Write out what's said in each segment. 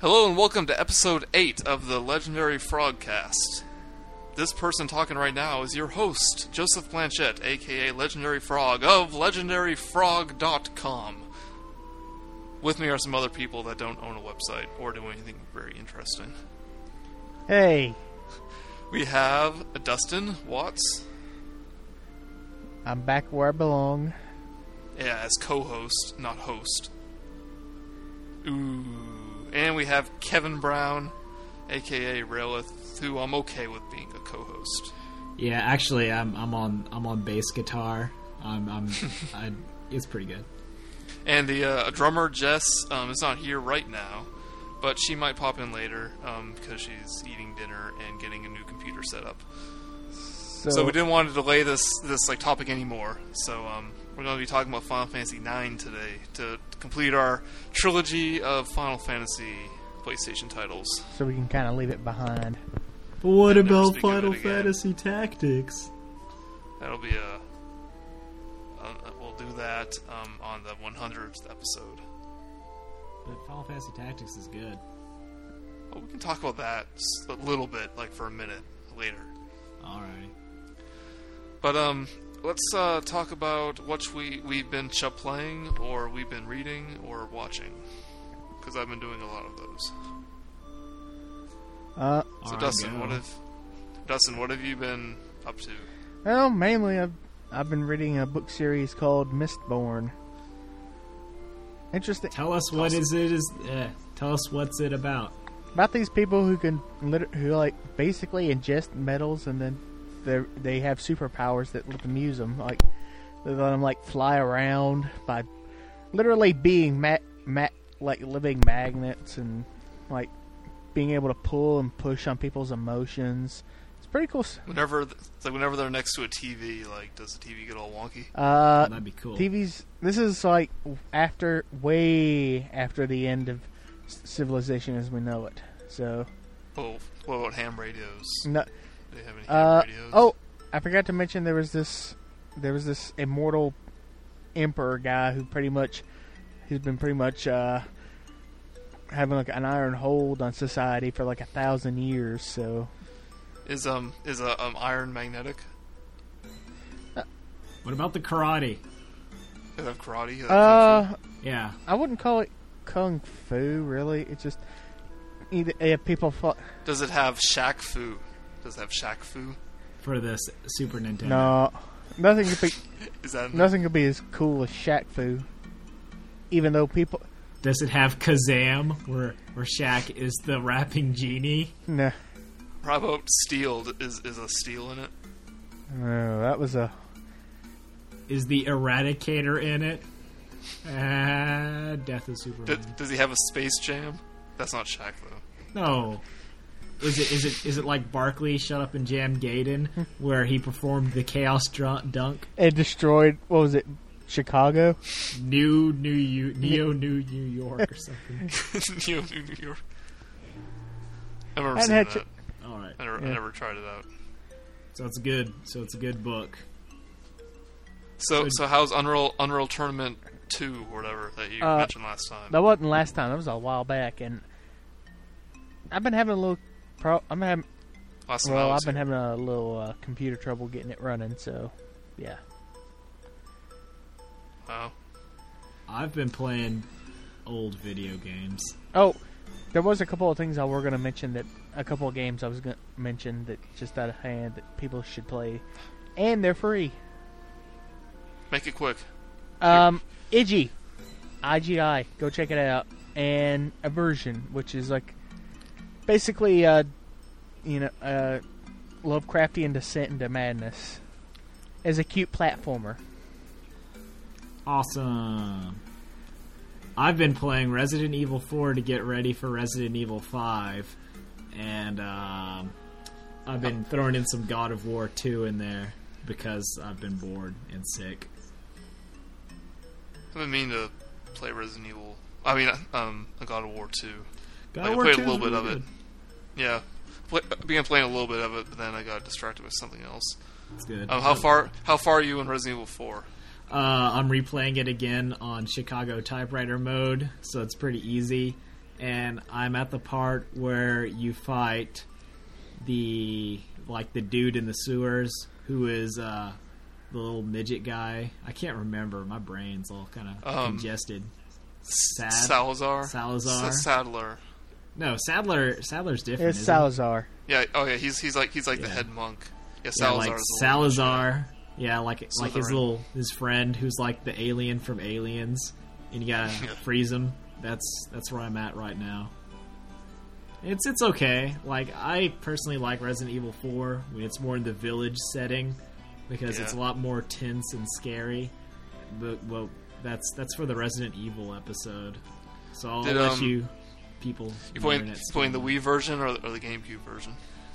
Hello and welcome to episode 8 of the Legendary Frogcast. This person talking right now is your host, Joseph Blanchette, aka Legendary Frog of LegendaryFrog.com. With me are some other people that don't own a website or do anything very interesting. Hey! We have Dustin Watts. I'm back where I belong. Yeah, as co-host, not host. Ooh. And we have Kevin Brown, aka Railith, who I'm okay with being a co-host. Yeah, actually, I'm on bass guitar. It's pretty good. And the drummer Jess is not here right now, but she might pop in later because she's eating dinner and getting a new computer set up. So we didn't want to delay this like topic anymore. So we're going to be talking about Final Fantasy IX today to complete our trilogy of Final Fantasy PlayStation titles. So we can kind of leave it behind. But what about Final Fantasy Tactics? That'll be we'll do that on the 100th episode. But Final Fantasy Tactics is good. Well, we can talk about that a little bit, like for a minute later. All right. But let's talk about what we've been playing, or we've been reading, or watching. Because I've been doing a lot of those. So Dustin, what have you been up to? Well, mainly I've been reading a book series called Mistborn. Interesting. Tell us what's it about. About these people who basically ingest metals and then they have superpowers that let them use them. Like, they let them, like, fly around by literally being, living magnets and, like, being able to pull and push on people's emotions. It's pretty cool. Whenever they're next to a TV, like, does the TV get all wonky? That'd be cool. This is, like, way after the end of civilization as we know it. So. Oh, what about ham radios? No. Do they have any radios? Oh, I forgot to mention there was this immortal emperor guy who he's been having like an iron hold on society for like 1,000 years. So is iron magnetic? What about the karate? They have karate. Yeah, I wouldn't call it kung fu. Really, it's just people. Does it have Shaq Fu? Does it have Shaq Fu? For the Super Nintendo. No. Nothing could be as cool as Shaq Fu. Even though people... Does it have Kazam, where Shaq is the rapping genie? No. How about Steel? Is a Steel in it? No, that was a... Is the Eradicator in it? Death of Superman. Does he have a Space Jam? That's not Shaq, though. No. Is it like Barkley, Shut Up and Jam Gaiden, where he performed the Chaos Dunk? And destroyed, what was it, Chicago? New York or something. New New York. I've never seen that. All right. I never tried it out. So it's a good book. So how's Unreal Tournament 2 or whatever that you mentioned last time? That wasn't last time. That was a while back, and I've been having a little... I've been having a little computer trouble getting it running, so yeah. Wow. I've been playing old video games. Oh, there was a couple of things I were going to mention that just out of hand that people should play, and they're free. Make it quick. IGI, go check it out, and Aversion, which is like. Basically, Lovecraftian descent into madness is a cute platformer. Awesome. I've been playing Resident Evil 4 to get ready for Resident Evil 5, and I've been throwing in some God of War 2 in there because I've been bored and sick. I've been meaning to play God of War 2. I played a little bit of it. Yeah, I began playing a little bit of it, but then I got distracted with something else. That's good. How far are you in Resident Evil 4? I'm replaying it again on Chicago typewriter mode, so it's pretty easy. and I'm at the part where you fight the dude in the sewers who is the little midget guy. I can't remember. My brain's all kind of congested. Salazar. No, Saddler's different. It's Salazar. It? Yeah. Oh yeah. He's like the head monk. Yeah. Salazar. Yeah. Like his friend who's like the alien from Aliens, and you gotta freeze him. That's where I'm at right now. It's okay. Like, I personally like Resident Evil 4 when it's more in the village setting because it's a lot more tense and scary. But well, that's for the Resident Evil episode. So I'll let you. People you're playing the Wii version or the GameCube version?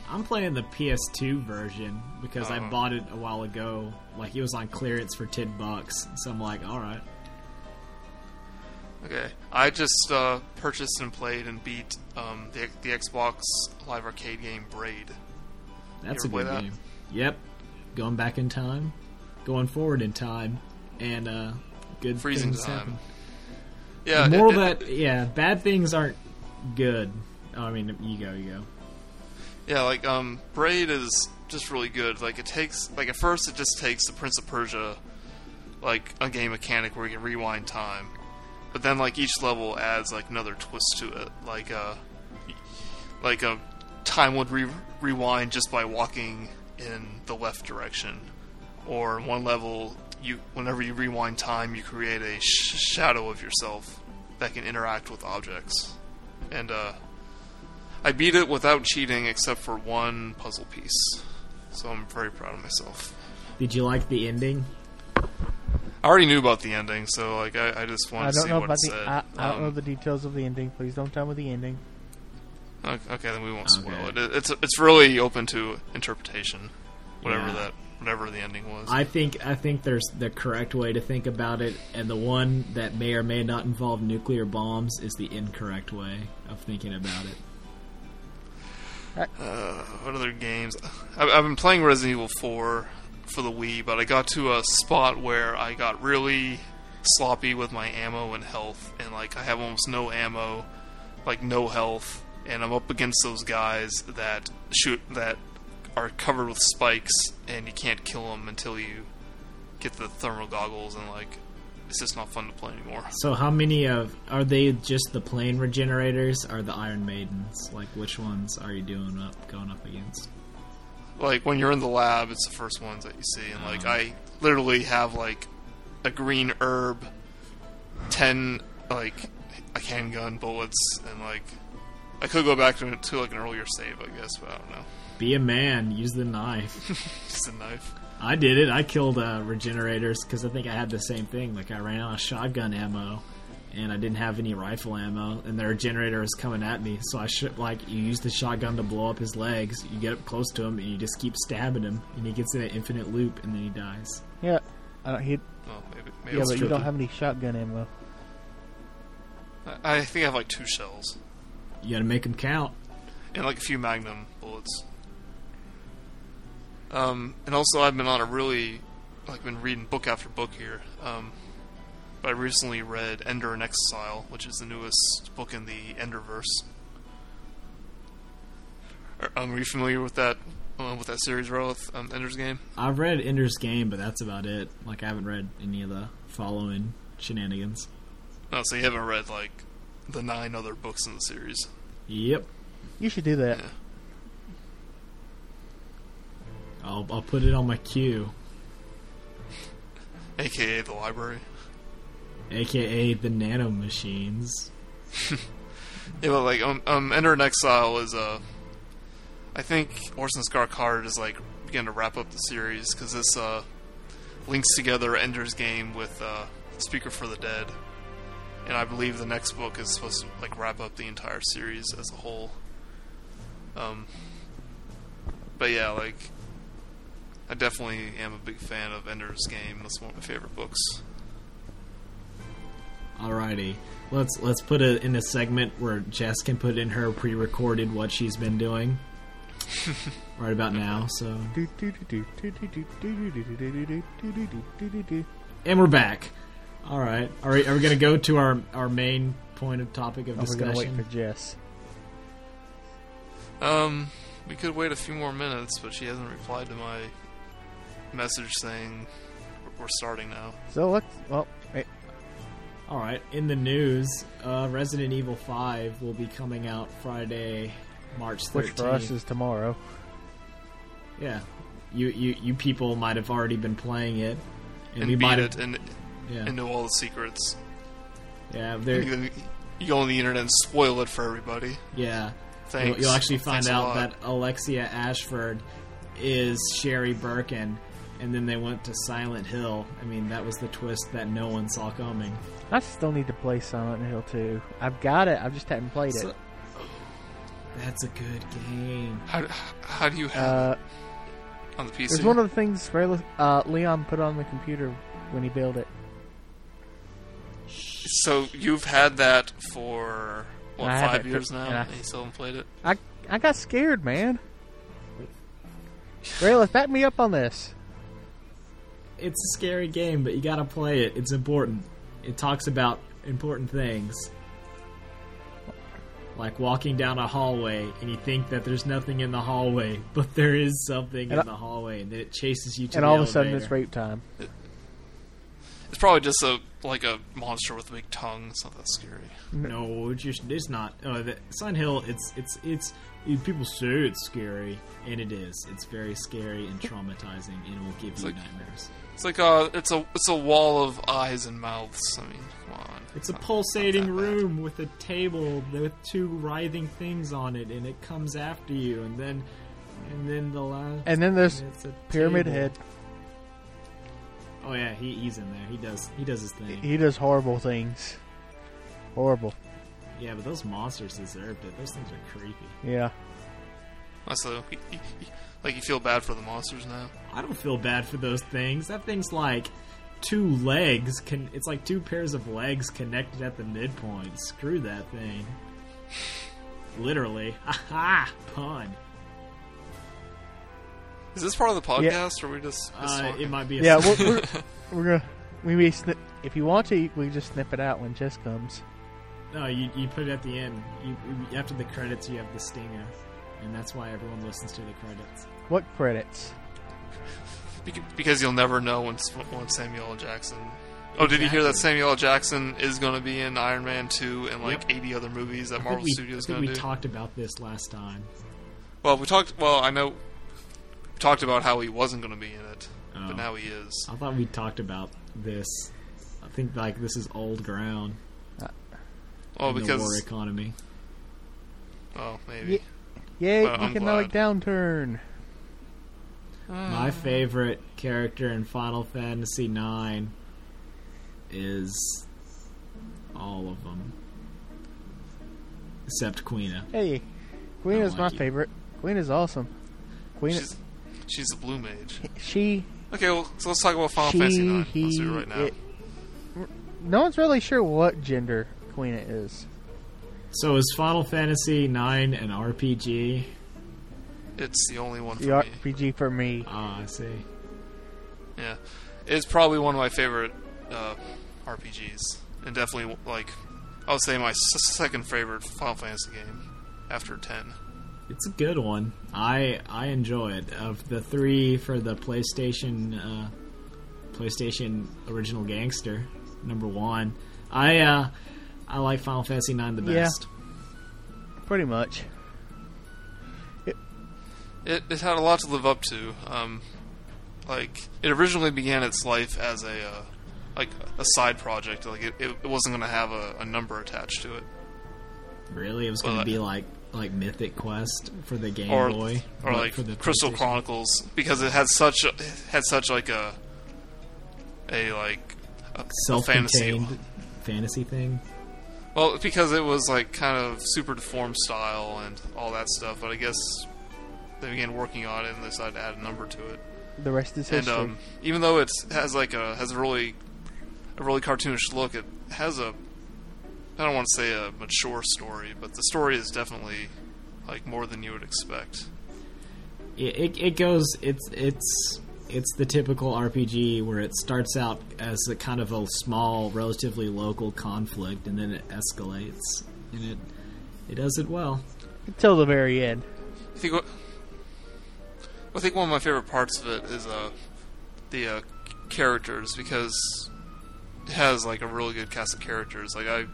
I'm playing the PS2 version because I bought it a while ago. Like, it was on clearance for $10, so I'm like, alright. Okay, I just purchased and played and beat the Xbox Live Arcade game Braid. That's a good game. Yep, going back in time, going forward in time, and good freezing things time. Happen. Yeah, the moral bad things aren't good. I mean, you go. Yeah, like, Braid is just really good. Like, it takes, like, at first it just takes the Prince of Persia, like, a game mechanic where you can rewind time. But then, like, each level adds, like, another twist to it. Like, time would rewind just by walking in the left direction. Or in one level, whenever you rewind time, you create a shadow of yourself that can interact with objects. And, I beat it without cheating except for one puzzle piece. So I'm very proud of myself. Did you like the ending? I already knew about the ending, so like I just wanted to see what it said. I don't know the details of the ending. Please don't tell me the ending. Okay, then we won't spoil it. It's really open to interpretation, whatever the ending was. I think there's the correct way to think about it, and the one that may or may not involve nuclear bombs is the incorrect way of thinking about it. What other games? I've been playing Resident Evil 4 for the Wii, but I got to a spot where I got really sloppy with my ammo and health, and like I have almost no ammo, like no health, and I'm up against those guys that are covered with spikes, and you can't kill them until you get the thermal goggles, and like it's just not fun to play anymore. So how many are they just the plain Regenerators or the Iron Maidens? Like, which ones are you going up against? Like, when you're in the lab, it's the first ones that you see. And, like, I literally have, like, a green herb, 10, like, handgun bullets, and, like, I could go back to like, an earlier save, I guess, but I don't know. Be a man. Use the knife. Use the knife. I did it. I killed Regenerators because I think I had the same thing. Like, I ran out of shotgun ammo, and I didn't have any rifle ammo, and the Regenerator was coming at me. So I should, like, you use the shotgun to blow up his legs, you get up close to him, and you just keep stabbing him, and he gets in an infinite loop, and then he dies. Yeah. Maybe but you don't have any shotgun ammo. I think I have, like, 2 shells. You gotta make him count. And, like, a few magnum bullets. And also I've been on a really, like, been reading book after book here. I recently read Ender in Exile, which is the newest book in the Enderverse. Are you familiar with that series, Railith? Ender's Game? I've read Ender's Game, but that's about it. Like, I haven't read any of the following shenanigans. Oh, so you haven't read, like, the 9 other books in the series? Yep. You should do that. Yeah. I'll put it on my queue. AKA the library. AKA the nano machines. Yeah, but like Ender in Exile is I think Orson Scott Card is like beginning to wrap up the series because this links together Ender's Game with Speaker for the Dead, and I believe the next book is supposed to like wrap up the entire series as a whole. But yeah, like I definitely am a big fan of Ender's Game. That's one of my favorite books. Alrighty, let's put it in a segment where Jess can put in her pre-recorded what she's been doing right about now. So, and we're back. All right, are we gonna go to our main point of topic of discussion? We're gonna wait for Jess. We could wait a few more minutes, but she hasn't replied to my message saying we're starting now. So let's... Well, wait. All right. In the news, Resident Evil 5 will be coming out Friday, March 13th. Which for us is tomorrow. Yeah. You people might have already been playing it. And we might have... and know all the secrets. Yeah. You go on the internet and spoil it for everybody. Yeah. Thanks. You'll actually find out that Alexia Ashford is Sherry Birkin, and then they went to Silent Hill. I mean, that was the twist that no one saw coming. I still need to play Silent Hill 2. I've got it. I just haven't played it. That's a good game. How do you have it on the PC? It's one of the things Leon put on the computer when he built it. So you've had that for... What, 5 years now? And you still haven't played it? I got scared, man. Railith, back me up on this. It's a scary game, but you gotta play it. It's important. It talks about important things. Like walking down a hallway, and you think that there's nothing in the hallway, but there is something in the hallway, and then it chases you to the elevator. And all of a sudden, it's rape time. It's probably just a monster with a big tongue. It's not that scary. No, it's not. Silent Hill, people say it's scary, and it is. It's very scary and traumatizing, and it will give you nightmares. It's like it's a wall of eyes and mouths. I mean, come on. It's a pulsating room with a table with two writhing things on it, and it comes after you, and then there's Pyramid Head. Oh yeah, he's in there. He does his thing. He does horrible things. Horrible. Yeah, but those monsters deserved it. Those things are creepy. Yeah. Also, you feel bad for the monsters now. I don't feel bad for those things. That thing's like two legs. It's like two pairs of legs connected at the midpoint. Screw that thing. Literally. Ha ha! Pun. Is this part of the podcast, or are we just it might be. Yeah, we're gonna. If you want to, we just snip it out when Jess comes. No, you put it at the end. You after the credits, you have the stinger, and that's why everyone listens to the credits. What credits? Because you'll never know when Samuel L. Jackson. Oh, did you hear that Samuel L. Jackson is going to be in Iron Man 2 and 80 other movies that Marvel Studios going to do? We talked about this last time. Well, we talked. Well, I know. Talked about how he wasn't going to be in it, but now he is. I thought we talked about this. I think this is old ground. Because the war economy. Oh, maybe. Yay, economic downturn. My favorite character in Final Fantasy IX is all of them, except Quina. Hey, Quina's my favorite. Quina's awesome. Quina. She's a blue mage. Okay, well, so let's talk about Final Fantasy IX. Let's do it right now. No one's really sure what gender Quina is. So is Final Fantasy IX an RPG? It's the only one for me. The RPG for me. Ah, I see. Yeah. It's probably one of my favorite RPGs. And definitely, I would say my second favorite Final Fantasy game after 10. It's a good one. I enjoy it. Of the three for the PlayStation Original Gangster, number one, I like Final Fantasy IX the best. Yeah, pretty much. It had a lot to live up to. It originally began its life as a side project. It wasn't going to have a number attached to it. Really, it was going to be like Mythic Quest for the Game Boy, or for the Crystal Chronicles, because it had such a self-contained fantasy thing. Well, because it was kind of super deformed style and all that stuff, but I guess they began working on it and they decided to add a number to it. The rest is history. And even though it has a really cartoonish look, it has a, I don't want to say a mature story, but the story is definitely more than you would expect. It goes. It's it's the typical RPG where it starts out as a kind of a small, relatively local conflict, and then it escalates, and it does it well until the very end. I think one of my favorite parts of it is the characters, because it has like a really good cast of characters. Like I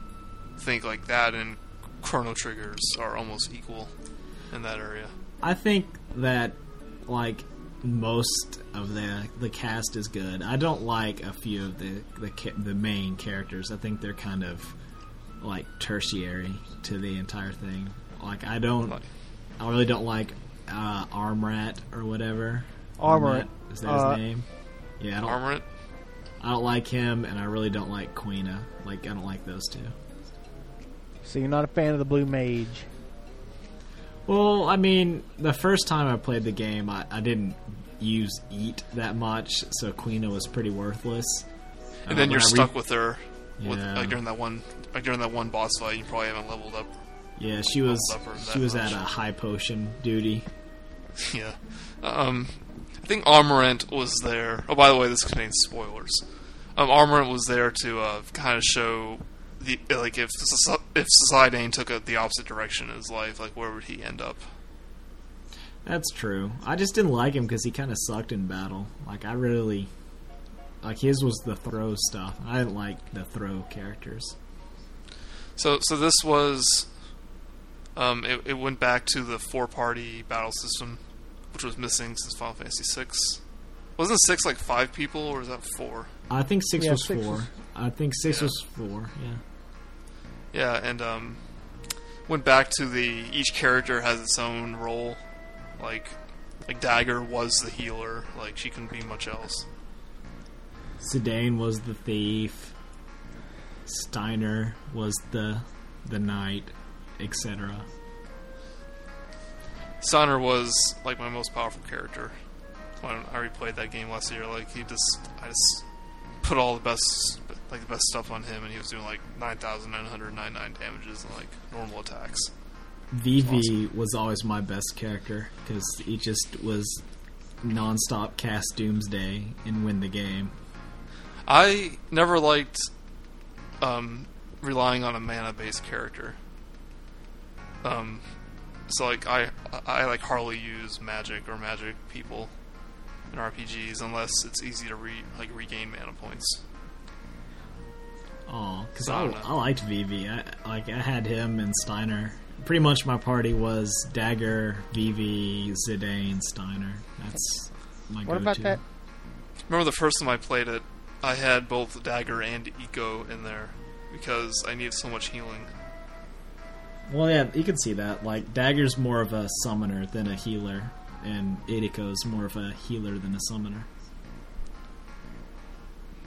think like that and Chrono Triggers are almost equal in that area. I think that like most of the cast is good. I don't like a few of the main characters. I think they're kind of like tertiary to the entire thing. Like I really don't like Armrat or whatever. Armrat is that his name? Yeah, Armrat. I don't like him, and I really don't like Quina. Like I don't like those two. So you're not a fan of the Blue Mage? Well, I mean, the first time I played the game, I didn't use Eat that much, so Quina was pretty worthless. And then you're stuck with her, during that one boss fight. You probably haven't leveled up. Yeah, she was at a high potion duty. Yeah, I think Amarant was there. Oh, by the way, this contains spoilers. Amarant was there to kind of show. If Zidane took the opposite direction in his life, like where would he end up? That's true. I just didn't like him because he kind of sucked in battle. Like I really like his was the throw stuff. I didn't like the throw characters. So this was it went back to the 4-party battle system, which was missing since Final Fantasy VI. Wasn't 6 like 5 people, or is that 4? I think 6 was 4. Was 4. Yeah. Yeah, and went back to each character has its own role. Like Dagger was the healer. Like she couldn't be much else. Zidane was the thief. Steiner was the knight, etc. Steiner was like my most powerful character. I replayed that game last year. Like I just put all the best stuff on him, and he was doing like 9,999 damages and like normal attacks. Vivi was always my best character because he just was nonstop cast Doomsday and win the game. I never liked relying on a mana-based character. So like I like hardly use magic or magic people in RPGs unless it's easy to regain mana points. Oh, because I liked Vivi. I had him and Steiner. Pretty much my party was Dagger, Vivi, Zidane, Steiner. That's my go-to. What about that? Remember the first time I played it, I had both Dagger and Eiko in there because I needed so much healing. Well, yeah, you can see that. Like Dagger's more of a summoner than a healer, and Eiko's more of a healer than a summoner.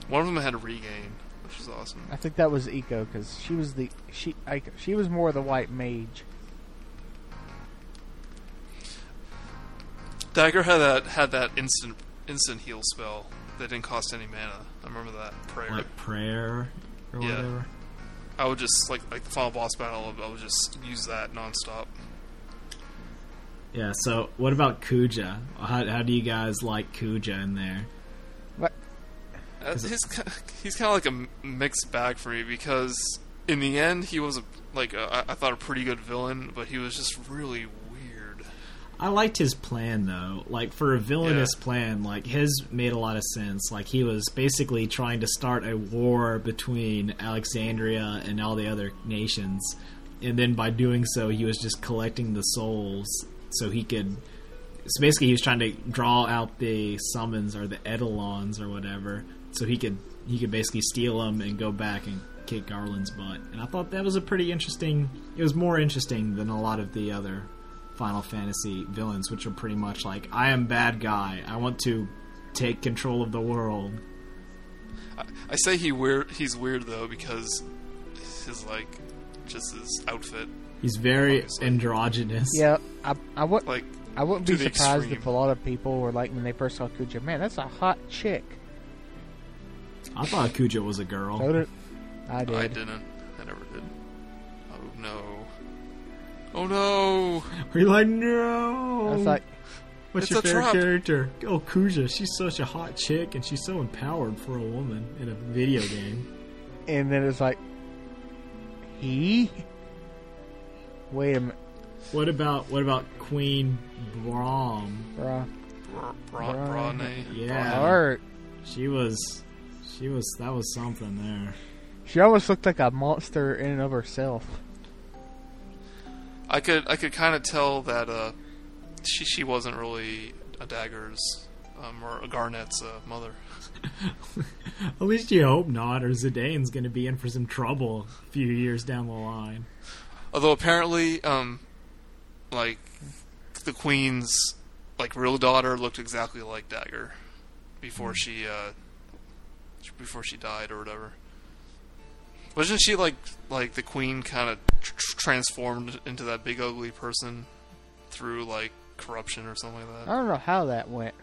One of them I had to regain, which was awesome. I think that was Eiko, because she was more the white mage. Dagger had that instant heal spell that didn't cost any mana. I remember that prayer. Like prayer or whatever. I would just like the final boss battle. I would just use that nonstop. Yeah, so what about Kuja? How do you guys like Kuja in there? What? He's kind of like a mixed bag for me, because in the end he was I thought a pretty good villain, but he was just really weird. I liked his plan though. Like for a villainous plan, like his made a lot of sense. Like he was basically trying to start a war between Alexandria and all the other nations, and then by doing so he was just collecting the souls. So he could... So basically he was trying to draw out the summons or the eidolons or whatever, so he could basically steal them and go back and kick Garland's butt. And I thought that was a pretty interesting... It was more interesting than a lot of the other Final Fantasy villains, which are pretty much like, I am bad guy, I want to take control of the world. I say he's weird, though, because his, like, just his outfit... He's very androgynous. Yeah, I wouldn't be surprised if a lot of people were like, when they first saw Kuja, man, that's a hot chick. I thought Kuja was a girl. So did, I did. I didn't. I never did. Oh, no. Oh, no. Were you like, no? I was like, What's your favorite character? Oh, Kuja. She's such a hot chick, and she's so empowered for a woman in a video game. And then it's like, he? Wait a minute. What about Queen Brahne? Brahne. Yeah. Brahne. She was. That was something there. She almost looked like a monster in and of herself. I could kind of tell that she wasn't really a Dagger's or a Garnet's mother. At least you hope not, or Zidane's going to be in for some trouble a few years down the line. Although apparently, like the Queen's like real daughter looked exactly like Dagger before she died or whatever. Wasn't she like the Queen kind of transformed into that big ugly person through like corruption or something like that? I don't know how that went.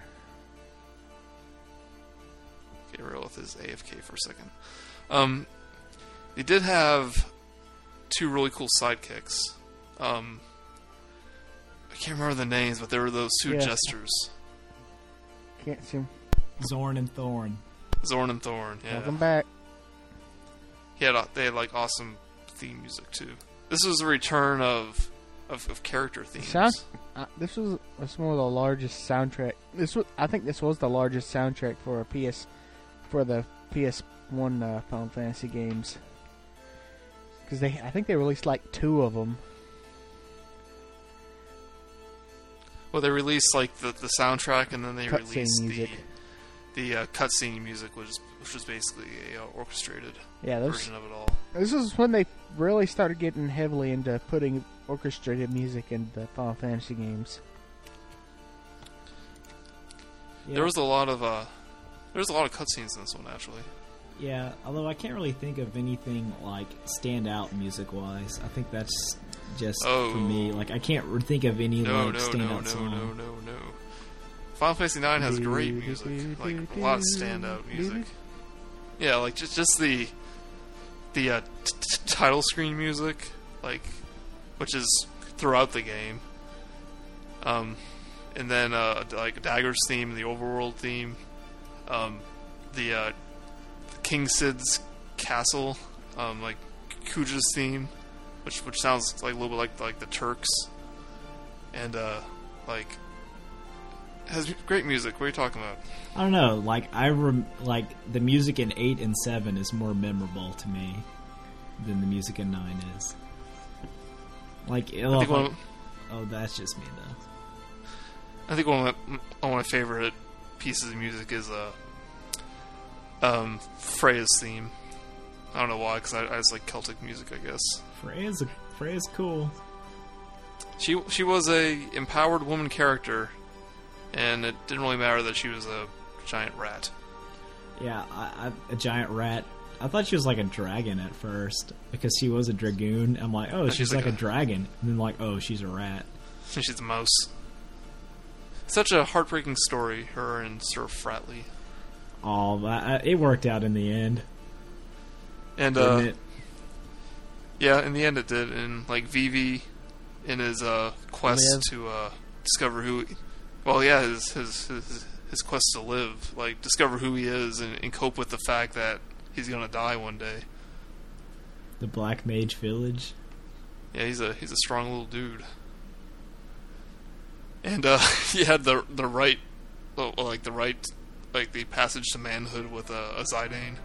Okay, Railith is AFK for a second. They did have two really cool sidekicks. I can't remember the names, but they were those two jesters. Can't see them. Zorn and Thorn. Zorn and Thorn, yeah. Welcome back. They had like awesome theme music too. This was a return of character themes. This was one of the largest soundtrack. I think this was the largest soundtrack for the PS1 Final Fantasy games. Because I think they released like two of them. Well, they released like the soundtrack, and then they released the cutscene music, which was basically an orchestrated version of it all. This is when they really started getting heavily into putting orchestrated music into Final Fantasy games. Yeah. There was a lot of cutscenes in this one, actually. Yeah, although I can't really think of anything like standout music-wise. I think that's just for me. Like I can't think of any standout song. No. Final Fantasy IX has great music, like a lot of standout music. Yeah, like just the title screen music, like which is throughout the game. And then like Dagger's theme, the overworld theme, the King Sid's castle, like Kuja's theme, which sounds like a little bit like the Turks, and like. Has great music. What are you talking about? I don't know. Like the music in 8 and 7 is more memorable to me than the music in 9 is. That's just me though. I think one of my favorite pieces of music is Freya's theme. I don't know why, because I just like Celtic music, I guess. Freya's cool. She was a empowered woman character. And it didn't really matter that she was a giant rat. Yeah, a giant rat. I thought she was like a dragon at first, because she was a dragoon. I'm like, oh, she's like a dragon. And then like, oh, she's a rat. She's a mouse. Such a heartbreaking story, her and Sir Fratley. Oh, it worked out in the end. And, yeah, in the end it did. And, like, Vivi, in his quest to discover who... Well, yeah, his quest to live, like discover who he is, and cope with the fact that he's gonna die one day. The Black Mage Village. Yeah, he's a strong little dude. And he had the right the passage to manhood with a Zidane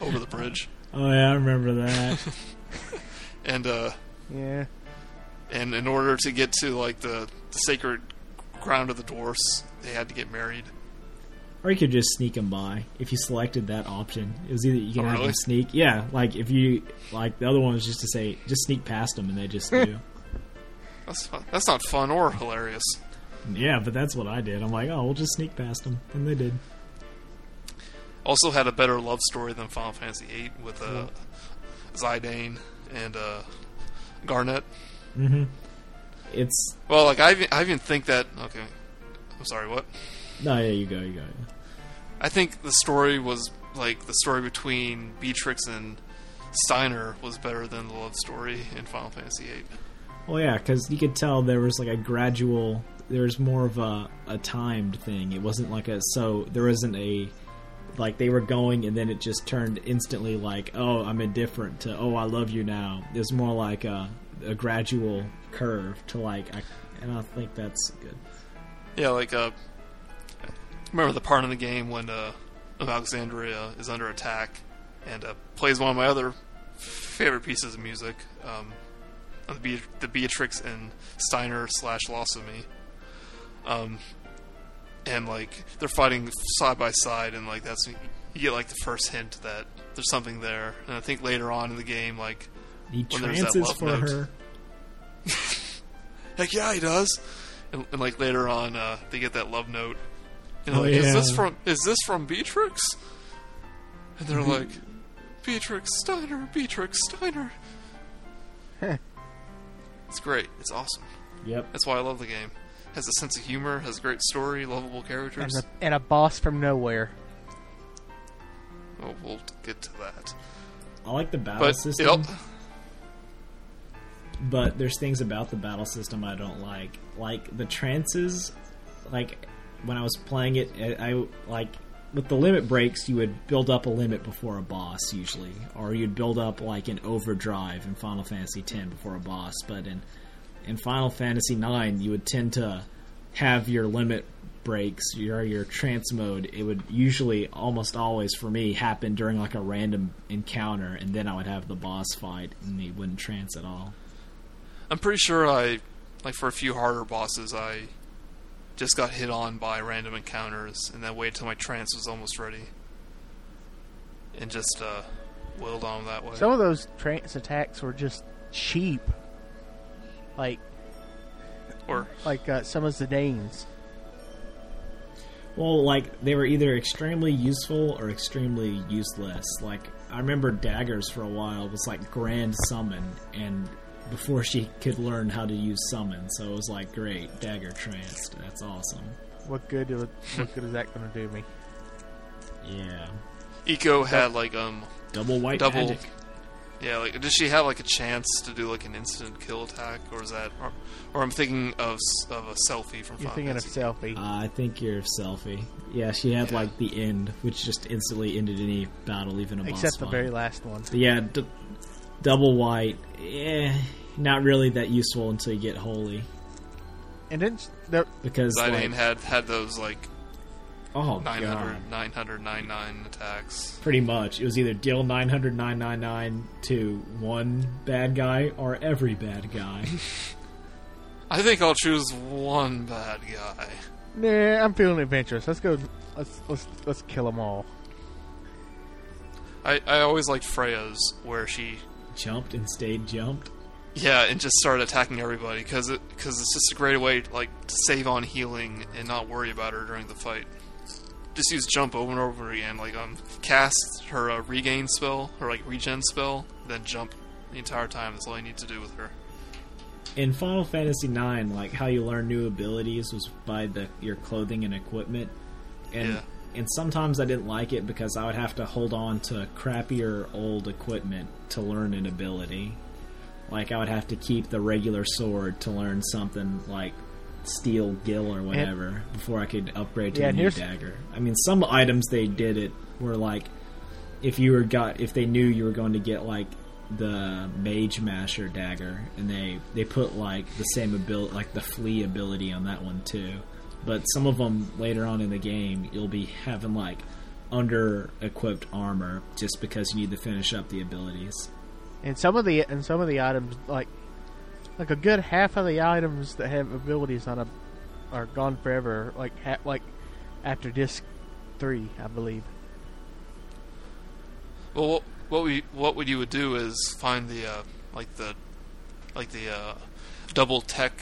over the bridge. Oh yeah, I remember that. And yeah, and in order to get to like the sacred ground of the dwarfs, they had to get married. Or you could just sneak him by if you selected that option. It was either you can have them sneak. Yeah, like if you like the other one was just to say just sneak past them, and they just do. That's not fun or hilarious. Yeah, but that's what I did. I'm like, oh, we'll just sneak past them, and they did. Also had a better love story than Final Fantasy VIII with Zidane and Garnet. Mm-hmm. It's well, like I even think that. Okay, I'm sorry. What? No, yeah, you go. Yeah. I think the story was like the story between Beatrix and Steiner was better than the love story in Final Fantasy VIII. Well, yeah, because you could tell there was like a gradual there's more of a timed thing. It wasn't like a, so there isn't a, like they were going and then it just turned instantly like, oh, I'm indifferent to, oh, I love you now. It's more like a gradual curve to like, and I think that's good. Yeah, like, remember the part in the game when Alexandria is under attack and plays one of my other favorite pieces of music, the Beatrix and Steiner / Loss of Me. And, like, they're fighting side by side, and, like, that's, you get, like, the first hint that there's something there. And I think later on in the game, like, he when there's that love for note, her. Heck yeah, he does. And like, later on, they get that love note. And, like, is this from Beatrix? And they're like, Beatrix Steiner. It's great. It's awesome. Yep. That's why I love the game. Has a sense of humor, has a great story, lovable characters. And a boss from nowhere. Oh, we'll get to that. I like the battle system. Yep. But there's things about the battle system I don't like. Like, the trances, like, when I was playing it, I with the limit breaks, you would build up a limit before a boss, usually. Or you'd build up, like, an overdrive in Final Fantasy X before a boss, but in Final Fantasy IX, you would tend to have your limit breaks, your trance mode. It would usually, almost always for me, happen during like a random encounter, and then I would have the boss fight, and it wouldn't trance at all. I'm pretty sure for a few harder bosses, I just got hit on by random encounters, and then waited till my trance was almost ready, and just willed on that way. Some of those trance attacks were just cheap. Like some of Zidane's. Well, like, they were either extremely useful or extremely useless. Like, I remember Daggers for a while was like Grand Summon, and before she could learn how to use Summon, so it was like, great, Dagger tranced. That's awesome. What good is that going to do me? Yeah. Eiko had like double magic. Yeah, like, does she have, like, a chance to do, like, an instant kill attack, or is that... Or I'm thinking of a selfie from Final Fantasy. You're thinking of selfie. I think you're selfie. Yeah, she had, like, the end, which just instantly ended any battle, even a boss fight. Except the very last one. But yeah, double white, not really that useful until you get holy. And then... Because, Zidane had those, like... Oh, 999 attacks. Pretty much. It was either deal 999 to one bad guy or every bad guy. I think I'll choose one bad guy. Nah, I'm feeling adventurous. Let's go. Let's kill them all. I always liked Freya's, where she jumped and stayed jumped. Yeah, and just started attacking everybody because it's just a great way like to save on healing and not worry about her during the fight. Just use jump over and over again, like, cast her regain spell, or, like, regen spell, then jump the entire time. That's all you need to do with her. In Final Fantasy IX, like, how you learn new abilities was by your clothing and equipment. And sometimes I didn't like it because I would have to hold on to crappier old equipment to learn an ability. Like, I would have to keep the regular sword to learn something, like, steel gill or whatever before I could upgrade to the new dagger. I mean, some items they did it were like if they knew you were going to get like the Mage Masher dagger, and they put like the same ability, like the flea ability on that one too. But some of them later on in the game, you'll be having like under-equipped armor just because you need to finish up the abilities. And some of the items like a good half of the items that have abilities on are gone forever. Like after disc 3, I believe. Well, what you would do is find the double tech.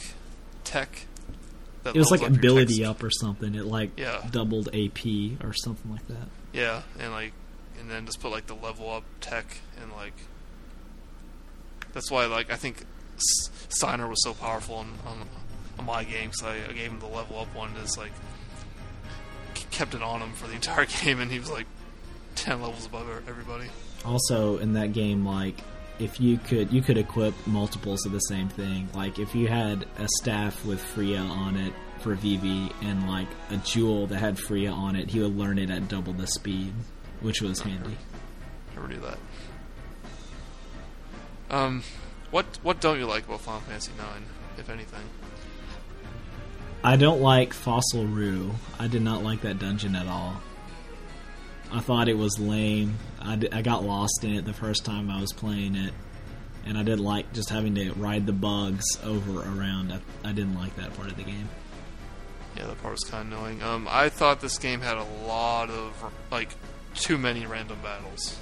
That it was like ability up or something. It doubled AP or something like that. Yeah, and then just put like the level up tech and like. That's why I think. Steiner was so powerful on my game, so I gave him the level up one. Just like kept it on him for the entire game, and he was like 10 levels above everybody. Also in that game, like if you could equip multiples of the same thing. Like, if you had a staff with Freya on it for Vivi and, like, a jewel that had Freya on it, he would learn it at double the speed, which was handy. Never do that. What don't you like about Final Fantasy IX, if anything? I don't like Fossil Rue. I did not like that dungeon at all. I thought it was lame. I got lost in it the first time I was playing it, and I didn't like just having to ride the bugs over around. I didn't like that part of the game. Yeah, that part was kind of annoying. I thought this game had a lot of, like, too many random battles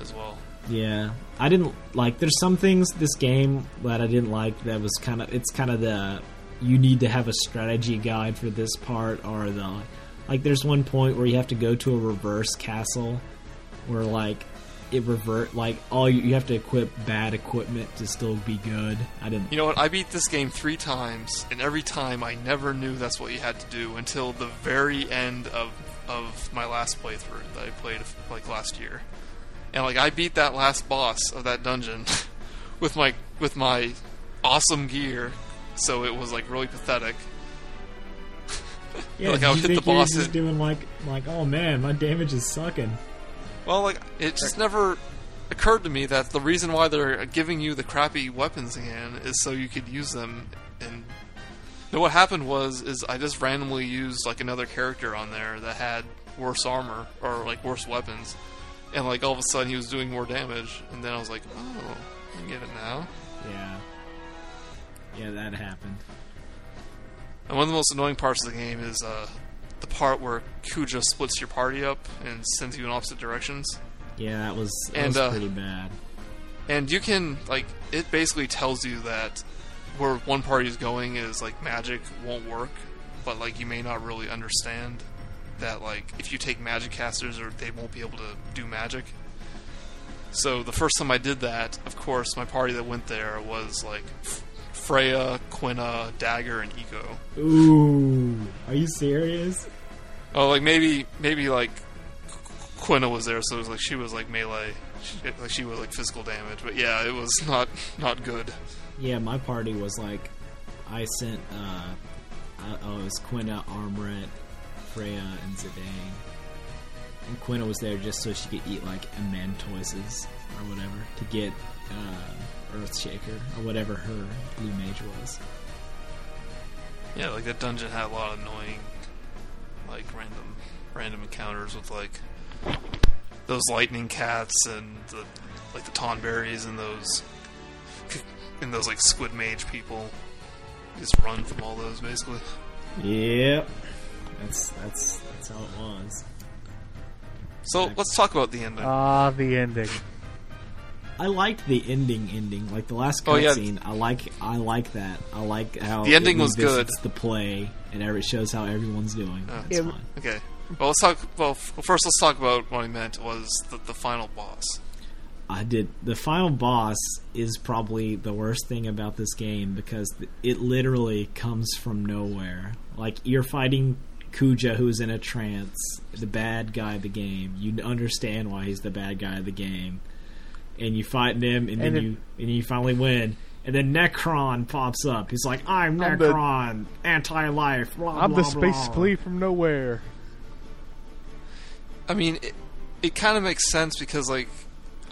as well. Yeah, I didn't like. There's some things this game that I didn't like. That was kind of. It's kind of the you need to have a strategy guide for this part, or the like. There's one point where you have to go to a reverse castle, where like it revert like all you have to equip bad equipment to still be good. I didn't. You know what? I beat this game 3 times, and every time I never knew that's what you had to do until the very end of my last playthrough that I played like last year. And, like, I beat that last boss of that dungeon with my awesome gear, so it was, like, really pathetic. Yeah, like, I would hit the boss and... doing, like, oh, man, my damage is sucking. Well, like, it just never occurred to me that the reason why they're giving you the crappy weapons again is so you could use them. And no, what happened was I just randomly used, like, another character on there that had worse armor, or, like, worse weapons. And, like, all of a sudden he was doing more damage. And then I was like, oh, I get it now. Yeah. Yeah, that happened. And one of the most annoying parts of the game is the part where Kuja splits your party up and sends you in opposite directions. Yeah, that was pretty bad. And you can, like, it basically tells you that where one party is going is, like, magic won't work. But, like, you may not really understand that, like, if you take magic casters, or they won't be able to do magic. So the first time I did that, of course, my party that went there was, like, Freya, Quina, Dagger, and Eiko. Ooh, are you serious? Oh, like, maybe like, Quina was there, so it was like, she was, like, melee. She was, like, physical damage. But yeah, it was not good. Yeah, my party was, like, I sent, it was Quina, Amarant, Freya, and Zidane. And Quina was there just so she could eat, like, Amantoises or whatever to get Earthshaker or whatever her blue mage was. Yeah, like, that dungeon had a lot of annoying, like, random encounters with, like, those lightning cats and the, like, the Tonberries and those like squid mage people. Just run from all those, basically. Yep. That's how it was. So let's talk about the ending. The ending. I liked the ending. Like, the last cutscene, yeah. I like that. I like how the ending was good. The play and it shows how everyone's doing. It's fine. Okay. Well, first let's talk about what I meant was the final boss. The final boss is probably the worst thing about this game because it literally comes from nowhere. Like, you're fighting Kuja, who's in a trance, the bad guy of the game. You understand why he's the bad guy of the game, and you fight him, and then you finally win. And then Necron pops up. He's like, "I'm Necron, anti-life." Blah, I'm blah, the blah, space flea from nowhere. I mean, it kind of makes sense because, like,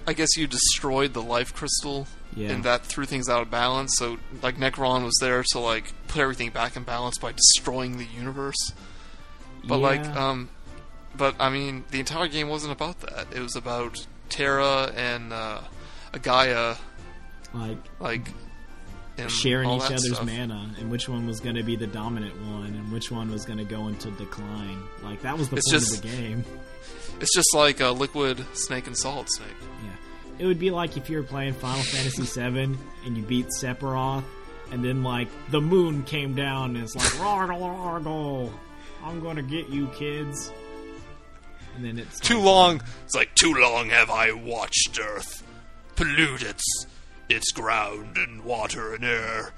I guess you destroyed the life crystal, yeah, and that threw things out of balance. So, like, Necron was there to, like, put everything back in balance by destroying the universe. But, yeah, like, I mean, the entire game wasn't about that. It was about Terra and Agaya, like and sharing each other's stuff. Mana, and which one was going to be the dominant one, and which one was going to go into decline. Like, that was the point of the game. It's just like a Liquid Snake and Solid Snake. Yeah, it would be like if you were playing Final Fantasy VII and you beat Sephiroth, and then, like, the moon came down and it's like, "Rargle, rargle, I'm gonna get you, kids." And then it's too long. It's like, "Too long have I watched Earth pollute its ground and water and air.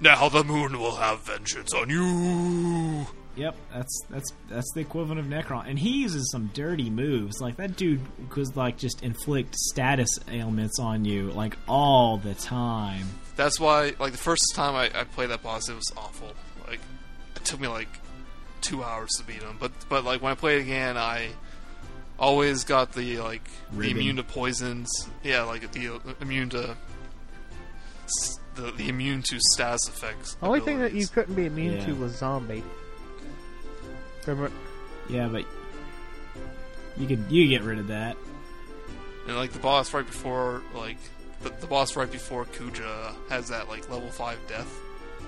Now the moon will have vengeance on you." Yep, that's the equivalent of Necron, and he uses some dirty moves. Like, that dude could like just inflict status ailments on you like all the time. That's why, like, the first time I played that boss, it was awful. Like, it took me like 2 hours to beat him. But like when I played again, I always got the like ribbon. The immune to poisons. Yeah, like the immune to. The immune to status effects. The only thing that you couldn't be immune to was zombie. Remember? Yeah, but you could get rid of that. And like the boss right before, like the boss right before Kuja has that like level 5 death.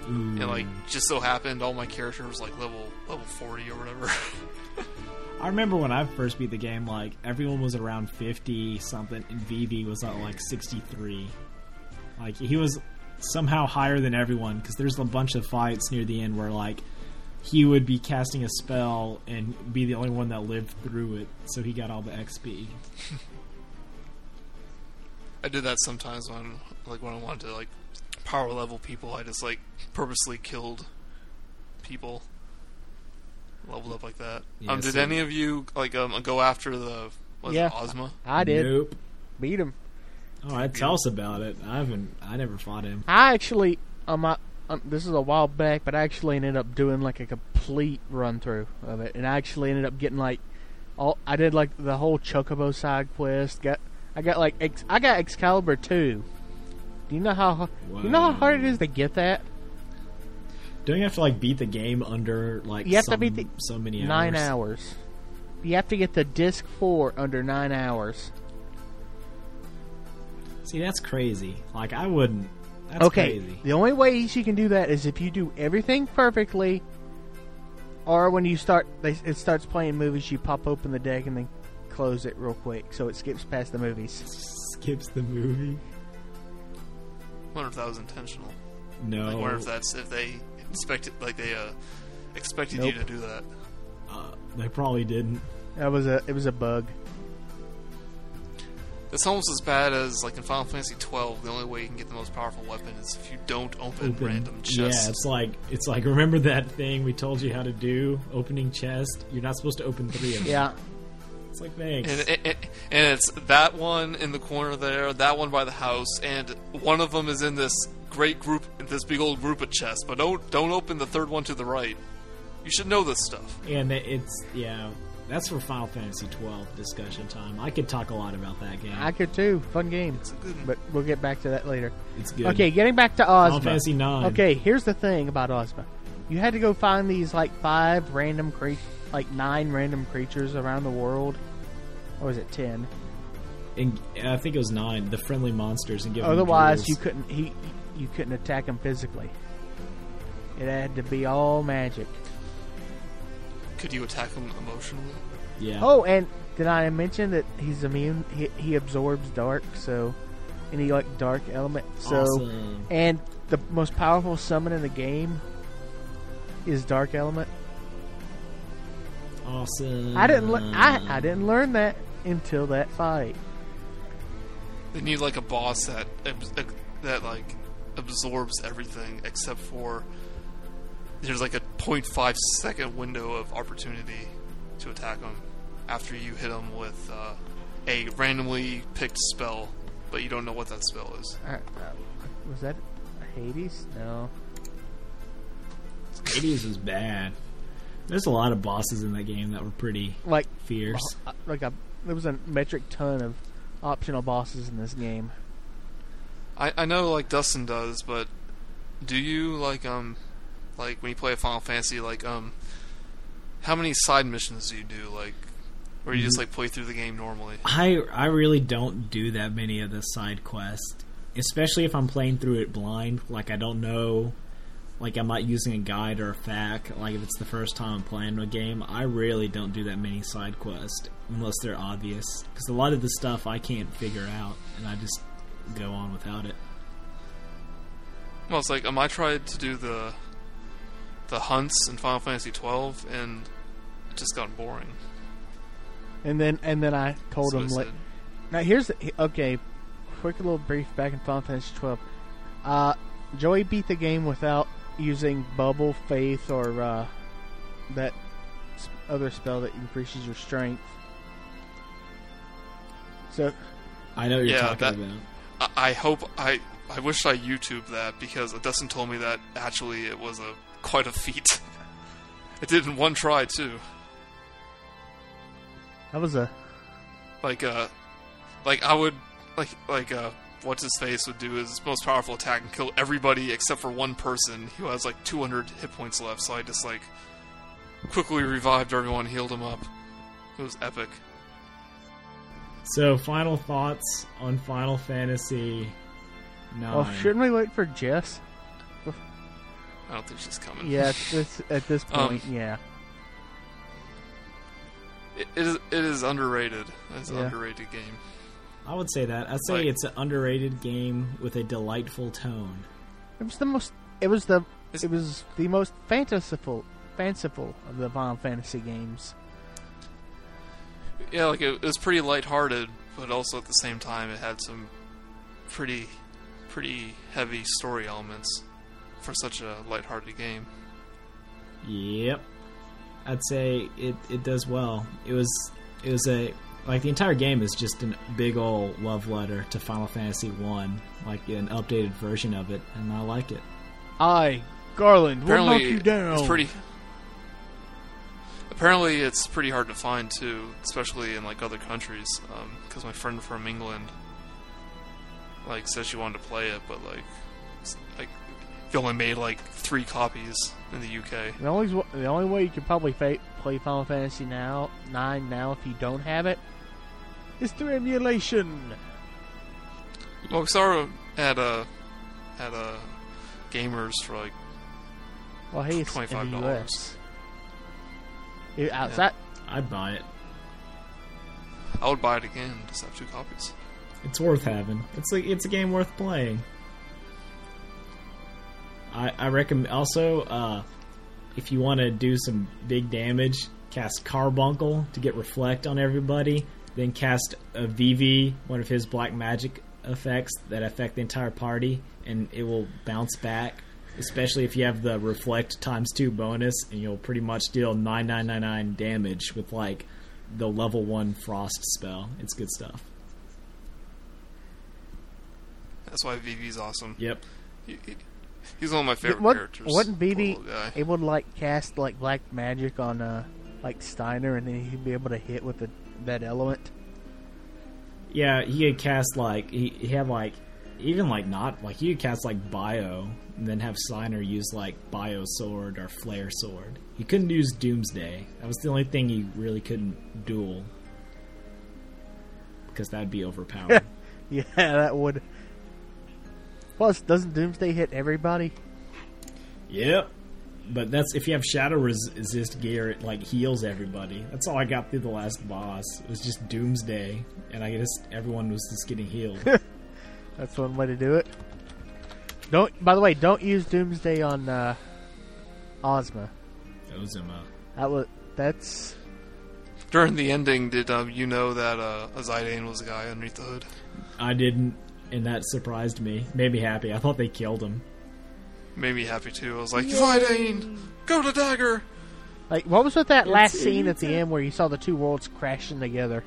Ooh. And like just so happened all my characters was like level 40 or whatever. I remember when I first beat the game, like everyone was around 50 something, and Vivi was at like 63. Like he was somehow higher than everyone, because there's a bunch of fights near the end where like he would be casting a spell and be the only one that lived through it, so he got all the XP. I did that sometimes when I wanted to like power level people. I just like purposely killed people, leveled up like that. Yeah, did any of you like go after the Ozma? I did. Nope. Beat him. Oh, tell us about it. I never fought him. I actually, this is a while back, but I actually ended up doing like a complete run through of it, and I actually ended up getting like I did like the whole Chocobo side quest. I got Excalibur 2. Do you know how? Wow. You know how hard it is to get that? Don't you have to like beat the game under like? You have to beat so many hours. 9 hours. You have to get the disc 4 under 9 hours. See, that's crazy. Like, I wouldn't. That's crazy. The only way you can do that is if you do everything perfectly, or when you start, it starts playing movies, you pop open the deck and then close it real quick, so it skips past the movies. Skips the movie? I wonder if that was intentional. No. I wonder if that's, if they expected, like, they expected you to do that. They probably didn't. It was a bug. It's almost as bad as, like, in Final Fantasy XII, the only way you can get the most powerful weapon is if you don't open random chests. Yeah, it's like remember that thing we told you how to do? Opening chest? You're not supposed to open 3 of them. Yeah. It's like, thanks. And it's that one in the corner there, that one by the house, and one of them is in this great group, this big old group of chests, but don't open the third one to the right. You should know this stuff. And it's, yeah... That's for Final Fantasy XII discussion time. I could talk a lot about that game. I could too. Fun game. It's a good one. But we'll get back to that later. It's good. Okay, getting back to Ozma. Final Fantasy IX. Okay, here's the thing about Ozma. You had to go find these like 9 random creatures around the world. Or was it 10? And I think it was 9. The friendly monsters and give them. Otherwise, you couldn't attack them physically. It had to be all magic. Could you attack him emotionally? Yeah. Oh, and did I mention that he's immune? He absorbs dark, so any like dark element. So, awesome. And the most powerful summon in the game is dark element. Awesome. I didn't learn that until that fight. They need like a boss that like absorbs everything except for. There's like a 0.5 second window of opportunity to attack them after you hit them with a randomly picked spell, but you don't know what that spell is. Was that Hades? No. Hades was bad. There's a lot of bosses in that game that were pretty like fierce. There was a metric ton of optional bosses in this game. I know like Dustin does, but do you like when you play a Final Fantasy, like how many side missions do you do? Like, or you just like play through the game normally? I really don't do that many of the side quests, especially if I'm playing through it blind. Like I don't know, like I'm not using a guide or a FAQ. Like if it's the first time I'm playing a game, I really don't do that many side quests unless they're obvious, because a lot of the stuff I can't figure out, and I just go on without it. Well, it's like I tried to do the hunts in Final Fantasy XII, and it just got boring. And then I told him, like, now here's quick little brief back in Final Fantasy XII. Joey beat the game without using Bubble, Faith, or that other spell that increases your strength. So I know what you're talking about. I hope I wish I YouTubed that, because Dustin told me that actually it was quite a feat. It did in one try too. That was a what's his face would do his most powerful attack and kill everybody except for one person who has 200 hit points left. So I just quickly revived everyone, healed him up. It was epic. So final thoughts on Final Fantasy IX. Well, shouldn't we wait for Jess? I don't think she's coming. Yeah, at this point, yeah. It is underrated. It's an underrated game. I would say that. I'd say it's an underrated game with a delightful tone. It was the most fanciful of the Final Fantasy games. Yeah, it was pretty lighthearted, but also at the same time it had some pretty heavy story elements for such a lighthearted game. Yep. I'd say it does well. It was a the entire game is just a big old love letter to Final Fantasy I, an updated version of it, and I like it. Garland, we'll knock you down. Apparently, it's pretty hard to find too, especially in other countries. Because my friend from England, said she wanted to play it, but they only made 3 copies in the UK. The only way you could probably play Final Fantasy IX now if you don't have it. It's through emulation. Well, we saw at Gamers for $25. Outside, yeah. I'd buy it. I would buy it again. Just have 2 copies. It's worth having. It's a game worth playing. I recommend. Also, if you want to do some big damage, cast Carbuncle to get Reflect on everybody. Then cast a Vivi, one of his black magic effects that affect the entire party, and it will bounce back. Especially if you have the Reflect ×2 bonus, and you'll pretty much deal 9,999 damage with the level 1 frost spell. It's good stuff. That's why Vivi's awesome. Yep. He's one of my favorite characters. Wasn't Vivi able to cast black magic on Steiner, and then he'd be able to hit with that element? Yeah, he had cast he could cast Bio, and then have Steiner use Bio Sword or Flare Sword. He couldn't use Doomsday. That was the only thing he really couldn't duel, because that'd be overpowered. Yeah, that would. Plus, doesn't Doomsday hit everybody? Yep. But that's if you have Shadow Resist gear, it heals everybody. That's all I got through the last boss. It was just Doomsday, and I guess everyone was just getting healed. That's one way to do it. By the way, don't use Doomsday on Ozma. Ozma. That's. During the ending, did you know that a Zidane was a guy underneath the hood? I didn't, and that surprised me. Made me happy. I thought they killed him. Made me happy too. I was Zidane, go to Dagger. What was with that last scene at the end where you saw the two worlds crashing together?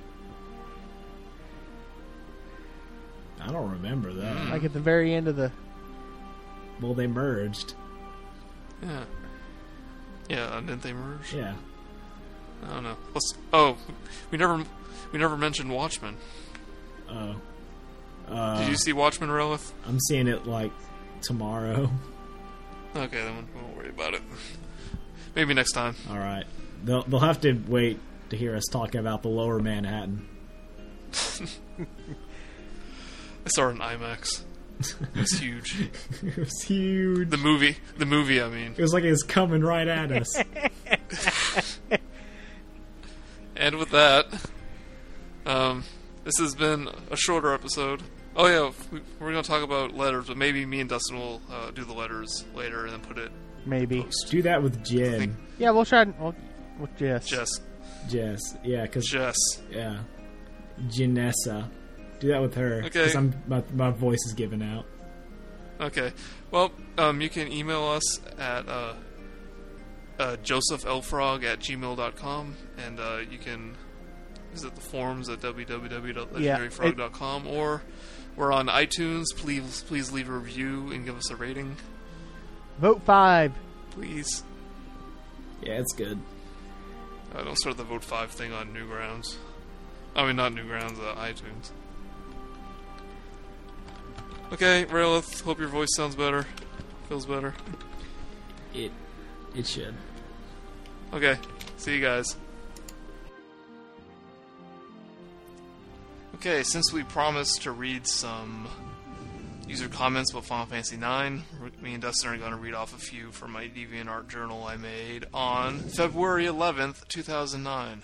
I don't remember that. At the very end of the... Well, they merged. Yeah. Yeah, didn't they merge? Yeah. I don't know. We never mentioned Watchmen. Oh. Did you see Watchmen, Railith? I'm seeing it, tomorrow. Okay, then we won't worry about it. Maybe next time. Alright. They'll have to wait to hear us talking about the Lower Manhattan. I saw it in IMAX. It was huge. It was huge. The movie, I mean. It was it was coming right at us. And with that, this has been a shorter episode. Oh, yeah, we're going to talk about letters, but maybe me and Dustin will do the letters later and then put it... Maybe. Post. Do that with Jen. Yeah, we'll try... with Jess. Jess, yeah, because... Jess. Yeah. Janessa. Do that with her, because okay. my voice is giving out. Okay. Well, you can email us at josephlfrog@gmail.com, and you can visit the forums at www.legendaryfrog.com, or we're on iTunes. Please leave a review and give us a rating. Vote 5. Please. Yeah, it's good. I don't start the vote 5 thing on Newgrounds. I mean, not Newgrounds, iTunes. Okay, Railith, hope your voice sounds better. Feels better. It should. Okay, see you guys. Okay, since we promised to read some user comments about Final Fantasy IX, me and Dustin are going to read off a few from my DeviantArt journal I made on February 11th, 2009.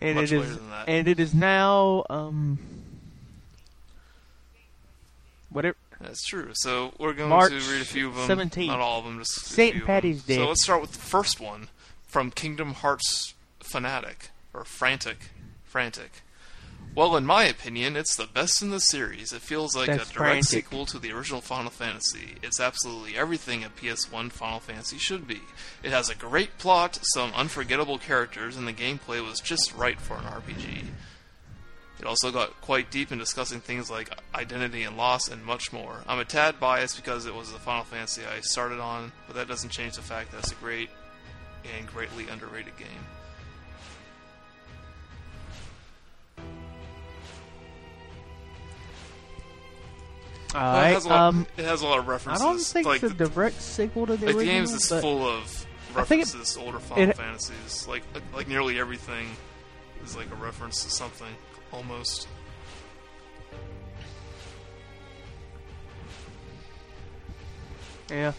And it is now whatever. That's true. So we're going March to read a few of them. 17th. Not all of them, just St. Patty's Day. So let's start with the first one from Kingdom Hearts Fanatic or Frantic. Well, in my opinion, it's the best in the series. It feels like a direct sequel to the original Final Fantasy. It's absolutely everything a PS1 Final Fantasy should be. It has a great plot, some unforgettable characters, and the gameplay was just right for an RPG. It also got quite deep in discussing things like identity and loss and much more. I'm a tad biased because it was the Final Fantasy I started on, but that doesn't change the fact that it's a great and greatly underrated game. Well, it has a lot of references. I don't think like it's a direct sequel to the original. The game is full of references to older Final Fantasies. Like nearly everything is like a reference to something, almost. Yeah.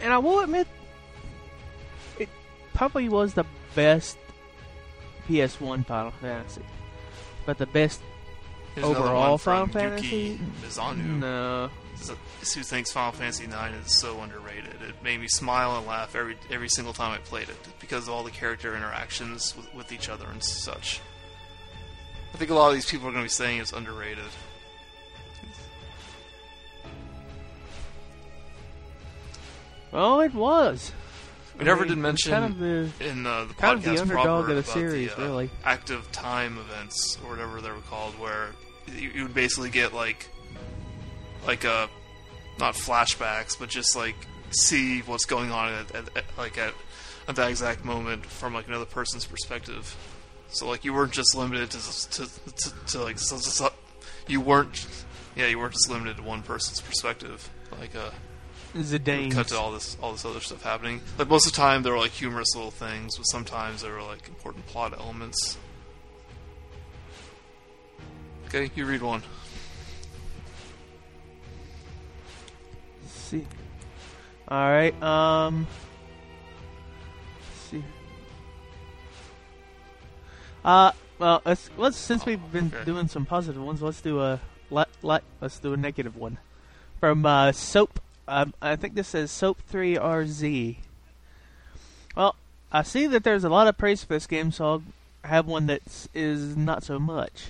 And I will admit, it probably was the best PS1 Final Fantasy, but the best. Here's overall Final Fantasy? Mizanu. No. This who thinks Final Fantasy IX is so underrated. It made me smile and laugh every single time I played it, because of all the character interactions with each other and such. I think a lot of these people are going to be saying it's underrated. Well, it was. We never did mention kind of the podcast proper of the series, about the active time events, or whatever they were called, where you would basically get like not flashbacks, but just like see what's going on at that exact moment from like another person's perspective. So like you weren't just limited to one person's perspective, Zidane. Cut to all this other stuff happening. Like most of the time, there were like humorous little things, but sometimes there were like important plot elements. Okay, you read one. Let's see, all right. Let's see. Well, let's since we've been doing some positive ones, let's do a negative one from Soap. I think this says Soap3RZ. Well, I see that there's a lot of praise for this game, so I'll have one that is not so much.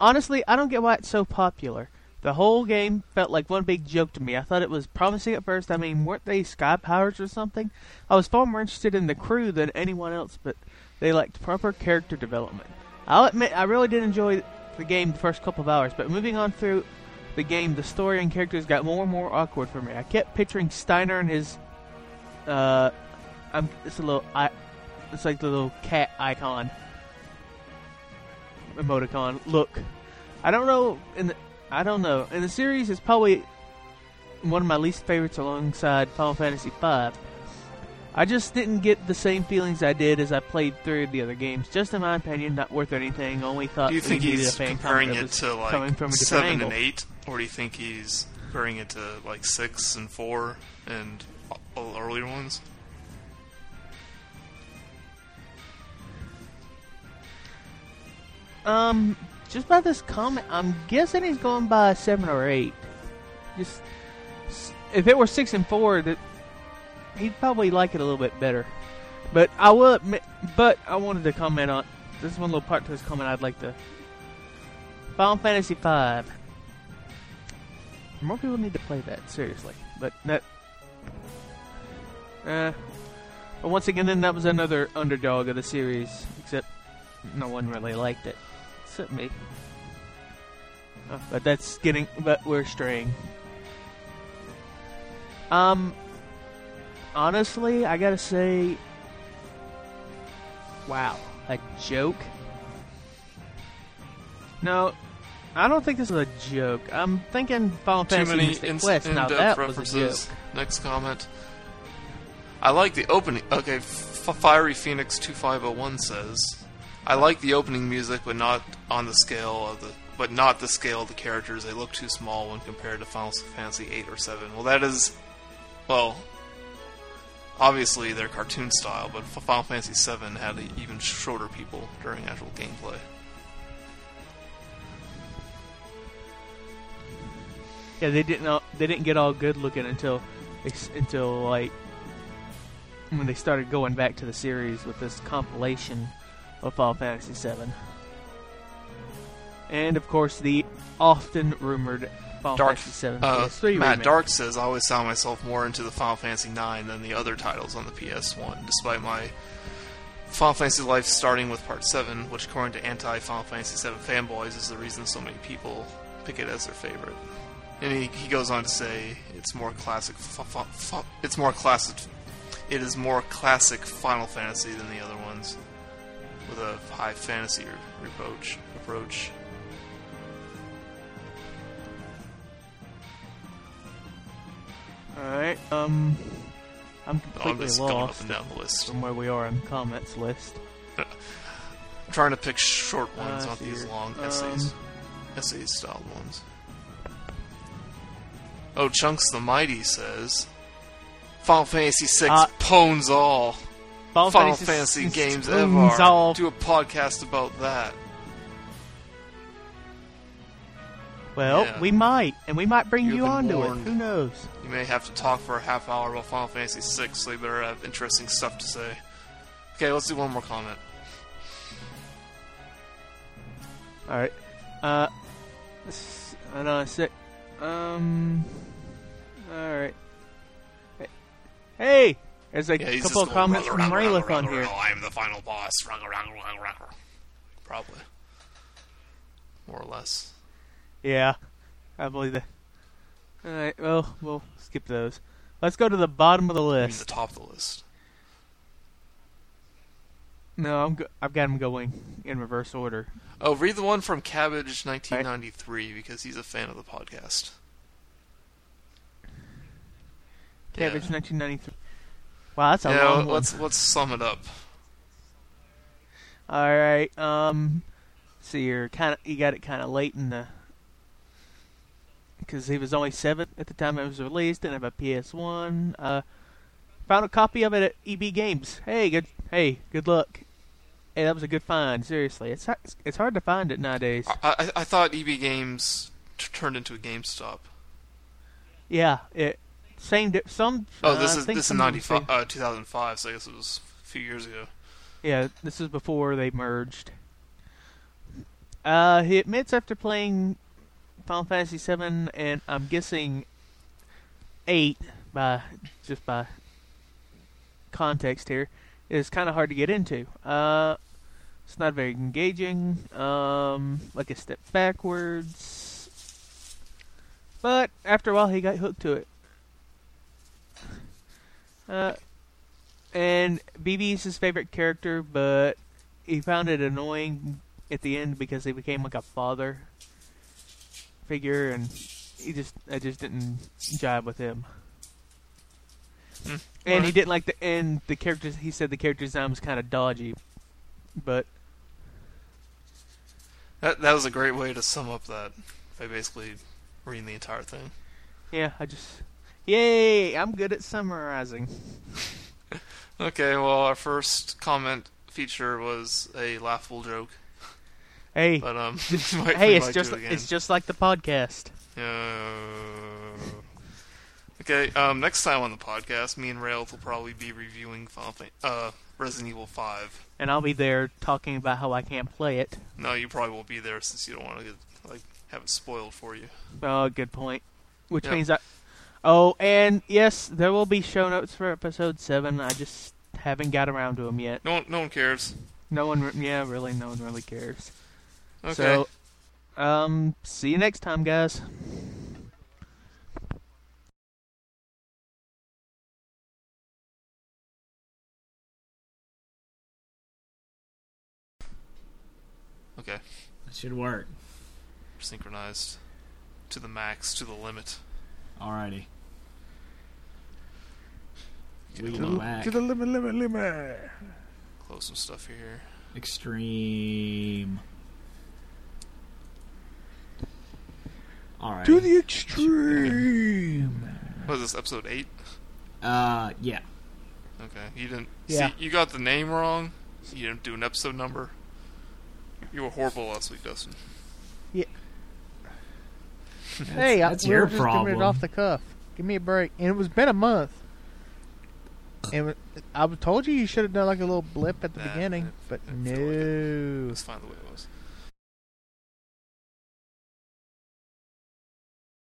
Honestly, I don't get why it's so popular. The whole game felt like one big joke to me. I thought it was promising at first. I mean, weren't they sky powers or something? I was far more interested in the crew than anyone else, but they lacked proper character development. I'll admit, I really did enjoy the game the first couple of hours, but moving on through the game, the story and characters got more and more awkward for me. I kept picturing Steiner and his, it's like the little cat icon, emoticon. Look, I don't know. And the series is probably one of my least favorites, alongside Final Fantasy V. I just didn't get the same feelings I did as I played through the other games. Just in my opinion, not worth anything. Only thought. Do you think he's comparing it to like 7 and 8, or do you think he's comparing it to like 6 and 4 and all the earlier ones? Just by this comment, I'm guessing he's going by 7 or 8. Just if it were 6 and 4, that. He'd probably like it a little bit better. But I will admit, I wanted to comment on this one little part to his comment I'd like to Final Fantasy V. More people need to play that, seriously. But that... But once again, then that was another underdog of the series, except no one really liked it, except me. Oh, but that's getting... But we're straying. Honestly, I gotta say... Wow. A joke? No, I don't think this is a joke. I'm thinking Final Fantasy Mystic Quest. Now that was a joke. Next comment. I like the opening... Okay, Fiery Phoenix 2501 says, I like the opening music, but not on the scale of the... But not the scale of the characters. They look too small when compared to Final Fantasy VIII or VII. Well, that is... Well... Obviously, they're cartoon style, but Final Fantasy VII had even shorter people during actual gameplay. Yeah, they didn't get all good looking until like when they started going back to the series with this compilation of Final Fantasy VII, and of course the often rumored. Final Fantasy 7 PS3 Matt remake. Dark says, I always found myself more into the Final Fantasy IX than the other titles on the PS1, despite my Final Fantasy life starting with Part 7, which according to anti-Final Fantasy VII fanboys is the reason so many people pick it as their favorite. And he goes on to say, it is more classic Final Fantasy than the other ones, with a high fantasy approach. Alright, I'm completely lost from where we are on the comments list. I'm trying to pick short ones, not these long essays. Essay-style ones. Oh, Chunks the Mighty says, Final Fantasy VI pones all. Final Fantasy games ever. Do a podcast about that. Well, yeah. We might, and we might bring you onto it. Who knows? You may have to talk for a half hour about Final Fantasy VI, so you better have interesting stuff to say. Okay, let's do one more comment. Alright. Hold on a sec. Alright. Hey! There's a couple of comments from Railith on here. I'm the final boss. Probably. More or less. Yeah, I believe that. Alright, well, we'll skip those. Let's go to the bottom of the list. I mean the top of the list. No, I've got them going in reverse order. Oh, read the one from Cabbage1993, because he's a fan of the podcast. Cabbage1993. Wow, that's a long one. Let's sum it up. Alright, so you got it kind of late in the... Because he was only 7 at the time it was released, didn't have a PS1. Found a copy of it at EB Games. Hey, good luck. Hey, that was a good find. Seriously, it's hard to find it nowadays. I thought EB Games turned into a GameStop. Yeah, it some. Oh, this is 2005, so I guess it was a few years ago. Yeah, this is before they merged. He admits after playing Final Fantasy VII, and I'm guessing 8, by context here, is kind of hard to get into. It's not very engaging, like a step backwards, but after a while he got hooked to it. And BB's his favorite character, but he found it annoying at the end because he became like a father figure, and I just didn't jive with him. And he didn't like the characters. He said the character design was kind of dodgy, but that was a great way to sum up that by basically reading the entire thing. Yeah, yay! I'm good at summarizing. Okay, well, our first comment feature was a laughable joke. Hey, but, it's just like the podcast. Okay, next time on the podcast, me and Railith will probably be reviewing Resident Evil 5. And I'll be there talking about how I can't play it. No, you probably won't be there since you don't want to have it spoiled for you. Oh, good point. Which means I... Oh, and yes, there will be show notes for episode 7. I just haven't got around to them yet. No one cares. No one really cares. Okay. So, see you next time, guys. Okay. That should work. Synchronized to the max, to the limit. Alrighty. To the limit. Close some stuff here. Extreme. Alright. To the extreme. What is this, episode 8? Yeah. Okay. You didn't. Yeah. See, you got the name wrong. You didn't do an episode number. You were horrible last week, Dustin. Yeah. Hey, that's your problem. Just doing it off the cuff. Give me a break. And it's been a month. And I told you should have done like a little blip at the beginning, but no. It's fine the way it was.